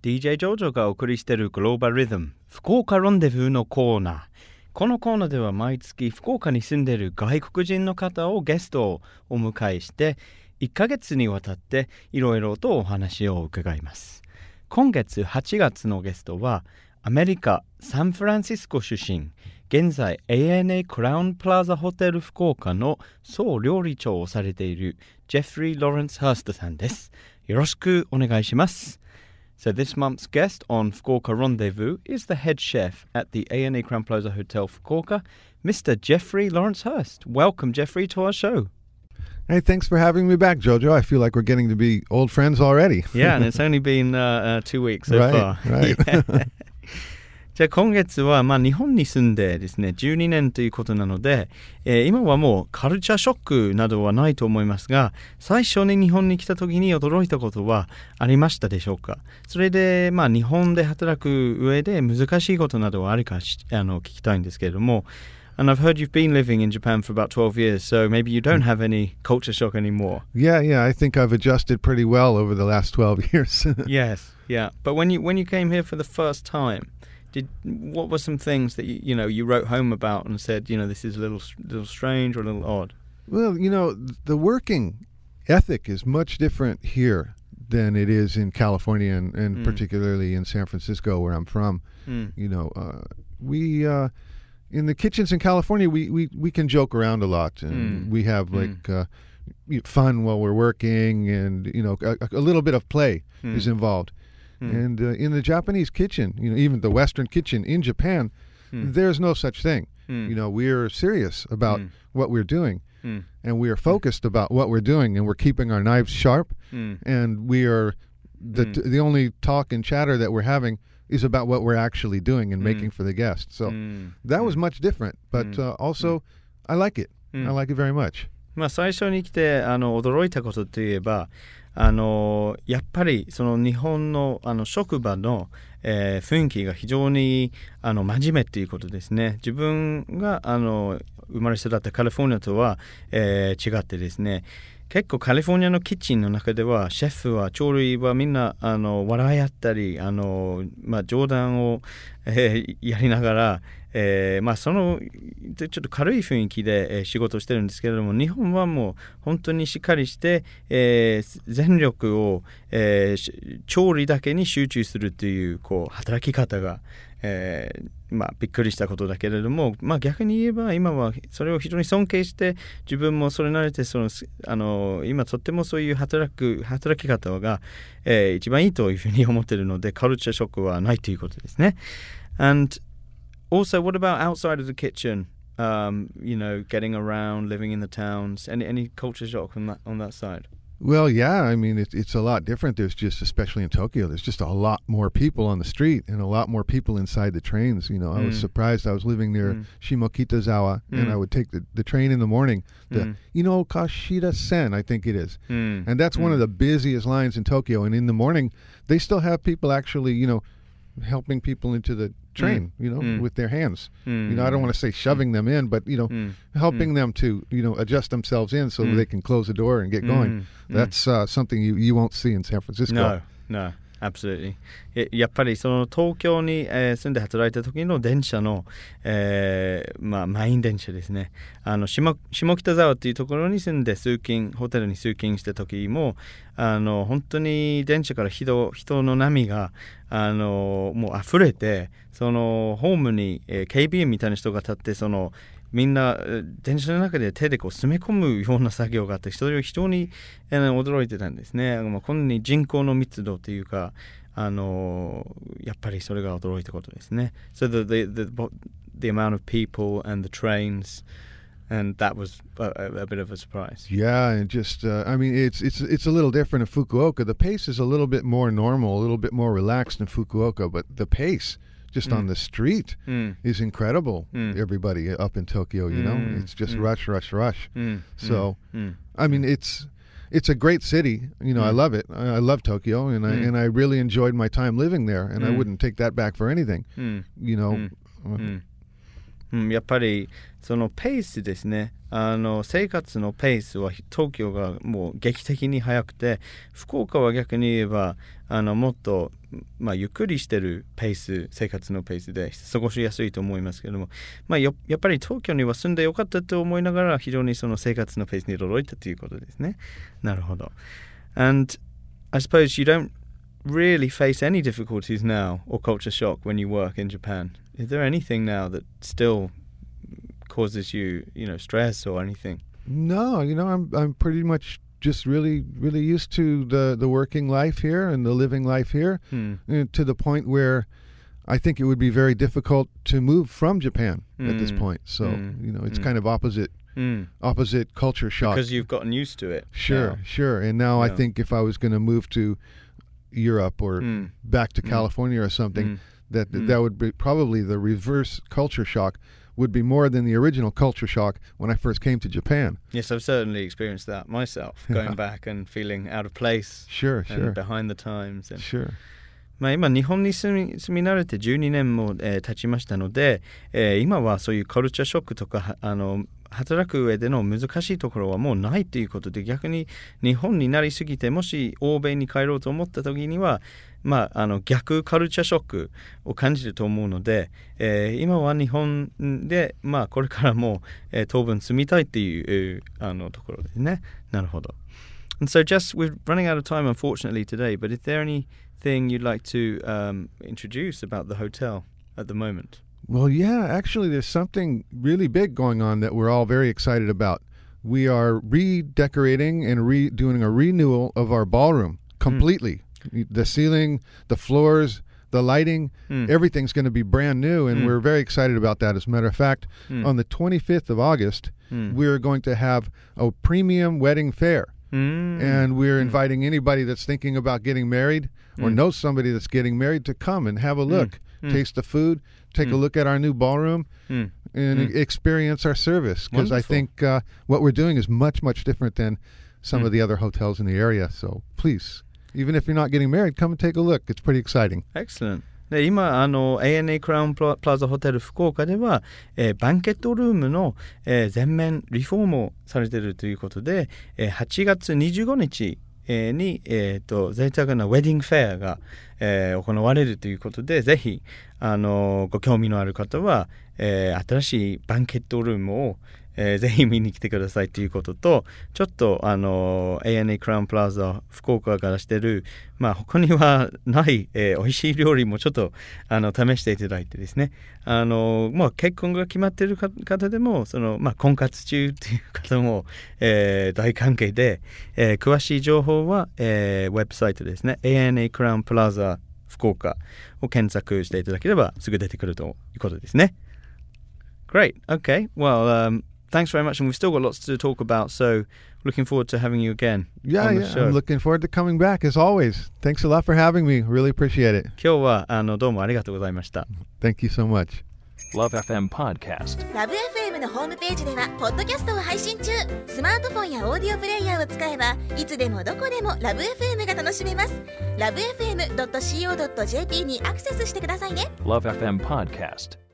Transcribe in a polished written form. DJ ジョジョがお送りしているグローバルリズム福岡ロンデブーのコーナー。このコーナーでは毎月福岡に住んでいる外国人の方をゲストをお迎えして1ヶ月にわたっていろいろとお話を伺います。今月8月のゲストはアメリカサンフランシスコ出身、現在 ANA Crowne Plaza Hotel 福岡の総料理長をされている Jeffrey Lawrence Hurst さんです。よろしくお願いします。So this month's guest on Fukuoka Rendezvous is the head chef at the ANA Crowne Plaza Hotel Fukuoka, Mr. Jeffrey Lawrence Hurst. Welcome, Jeffrey, to our show. Hey, thanks for having me back, Jojo. I feel like we're getting to be old friends already. Yeah, and it's only been 2 weeks so far. Right. じゃあ今月は日本に住んでですね12年ということなので、今はもうカルチャーショックなどはないと思いますが、最初に日本に来た時に驚いたことはありましたでしょうか。それで日本で働く上で難しいことなどはあるか聞きたいんですけれども。And I've heard you've been living in Japan for about 12 years, so maybe you don't have any culture shock anymore. Yeah, I think I've adjusted pretty well over the last 12 years. Yes, yeah. But when you came here for the first time, what were some things that you wrote home about and said, this is a little strange or a little odd? Well, the working ethic is much different here than it is in California and particularly in San Francisco where I'm from. Mm. In the kitchens in California, we can joke around a lot, and we have fun while we're working, and a little bit of play is involved. Mm. And in the Japanese kitchen, even the Western kitchen in Japan, there's no such thing. Mm. We're serious about what we're doing, and we are focused about what we're doing, and we're keeping our knives sharp, and we are the only talk and chatter that we're having.is about what we're actually doing and making for the guests. So that was much different, but also I like it. I like it very much. 最初に来て驚いたことといえば、やっぱりその日本の職場の雰囲気が非常に真面目っていうことですね。自分が生まれ育ったカリフォルニアとは違ってですね。結構カリフォルニアのキッチンの中ではシェフは調理はみんな笑い合ったり冗談を、やりながら、そのちょっと軽い雰囲気で、仕事をしてるんですけれども、日本はもう本当にしっかりして、全力を、調理だけに集中するという、こう働き方が、びっくりしたことだけれども、逆に言えば今はそれを非常に尊敬して、自分もそれ慣れて今とってもそういう働き方が、一番いいというふうに思っているので、カルチャーショックはないということですね。 And also, what about outside of the kitchen? Getting around, living in the towns, any culture shock on that side?Well, yeah, I mean, it's a lot different. There's just, especially in Tokyo, there's just a lot more people on the street and a lot more people inside the trains. I was surprised. I was living near Shimokitazawa, and I would take the train in the morning, the Inokashira-sen, I think it is. And that's one of the busiest lines in Tokyo. And in the morning, they still have people actually, helping people into the train, with their hands. I don't want to say shoving them in, but, helping them to, adjust themselves in so they can close the door and get going. That's something you won't see in San Francisco. No, absolutely. やっぱりその東京に住んで働いた時の電車の満員電車ですね。下北沢というところに住んでホテルに通勤した時も本当に電車から人の波がもう溢れて、そのホームに警備員みたいな人が立って、そのみんな電車の中で手でこう詰め込むような作業があって、それを非常に驚いてたんですね。こんなに人口の密度というか、やっぱりそれが驚いたことですね。 So the amount of people and the trains, and that was a bit of a surprise. Yeah, and just it's a little different in Fukuoka. The pace is a little bit more normal, a little bit more relaxed in Fukuoka, but the pace just on the street is incredible. Everybody up in Tokyo, it's just rush, rush, rush. So it's a great city. I love it. I love Tokyo, and I really enjoyed my time living there, and I wouldn't take that back for anything. やっぱりそのペースですね。生活のペースは東京がもう劇的に速くて、福岡は逆に言えばもっと、ゆっくりしてるペース、生活のペースで過ごしやすいと思いますけども、やっぱり東京には住んでよかったと思いながら、非常にその生活のペースに驚いたということですね。なるほど。 And I suppose you don't really face any difficulties now or culture shock when you work in Japan. Is there anything now that still...causes you know, stress or anything? No, you know, I'm pretty much just really used to the working life here and the living life here, to the point where I think it would be very difficult to move from Japan at this point. So, you know, it's kind of opposite culture shock. Because you've gotten used to it. Sure. And now I think if I was going to move to Europe or back to California or something, that would be probably the reverse culture shock.would be more than the original culture shock when I first came to Japan. Yes, I've certainly experienced that myself, going back and feeling out of place. Sure. And behind the times. And... Sure.今日本に住み慣れて12年も、経ちましたので、今はそういうカルチャーショックとか働く上での難しいところはもうないということで、逆に日本になりすぎてもし欧米に帰ろうと思った時には、逆カルチャーショックを感じると思うので、今は日本で、これからも、当分住みたいっていう、ところですね。なるほど。And so Jess, we're running out of time unfortunately today, but is there anything you'd like to introduce about the hotel at the moment? Well, yeah, actually there's something really big going on that we're all very excited about. We are redecorating and doing a renewal of our ballroom completely. The ceiling, the floors, the lighting, everything's going to be brand new, and we're very excited about that. As a matter of fact, on the 25th of August, we're going to have a premium wedding fair.And we're inviting anybody that's thinking about getting married or knows somebody that's getting married to come and have a look, taste the food, take a look at our new ballroom, and experience our service. Because I think what we're doing is much, much different than some of the other hotels in the area. So please, even if you're not getting married, come and take a look. It's pretty exciting. Excellent.で今ANA Crowne Plaza Hotel 福岡では、バンケットルームの、全面リフォームをされているということで、8月25日に、贅沢なウェディングフェアが、行われるということで、ぜひご興味のある方は、新しいバンケットルームを、ぜひ見に来てくださいということと、ちょっとANA クラウンプラザ福岡からしてる、他にはない、美味しい料理もちょっと試していただいてですね、結婚が決まっている方でも、その婚活中という方も、大関係で、詳しい情報は、ウェブサイトですね、ANA クラウンプラザ福岡を検索していただければすぐ出てくるということですね。Great. Okay. Well,Thanks very much, and we've still got lots to talk about, so looking forward to having you again on the show. I'm looking forward to coming back, as always. Thanks a lot for having me. Really appreciate it. 今日はどうもありがとうございました。Thank you so much. Love FM Podcast. Love FM のホームページでは、ポッドキャストを配信中。スマートフォンやオーディオプレイヤーを使えば、いつでもどこでも Love FM が楽しめます。LoveFM.co.jp にアクセスしてくださいね。Love FM Podcast.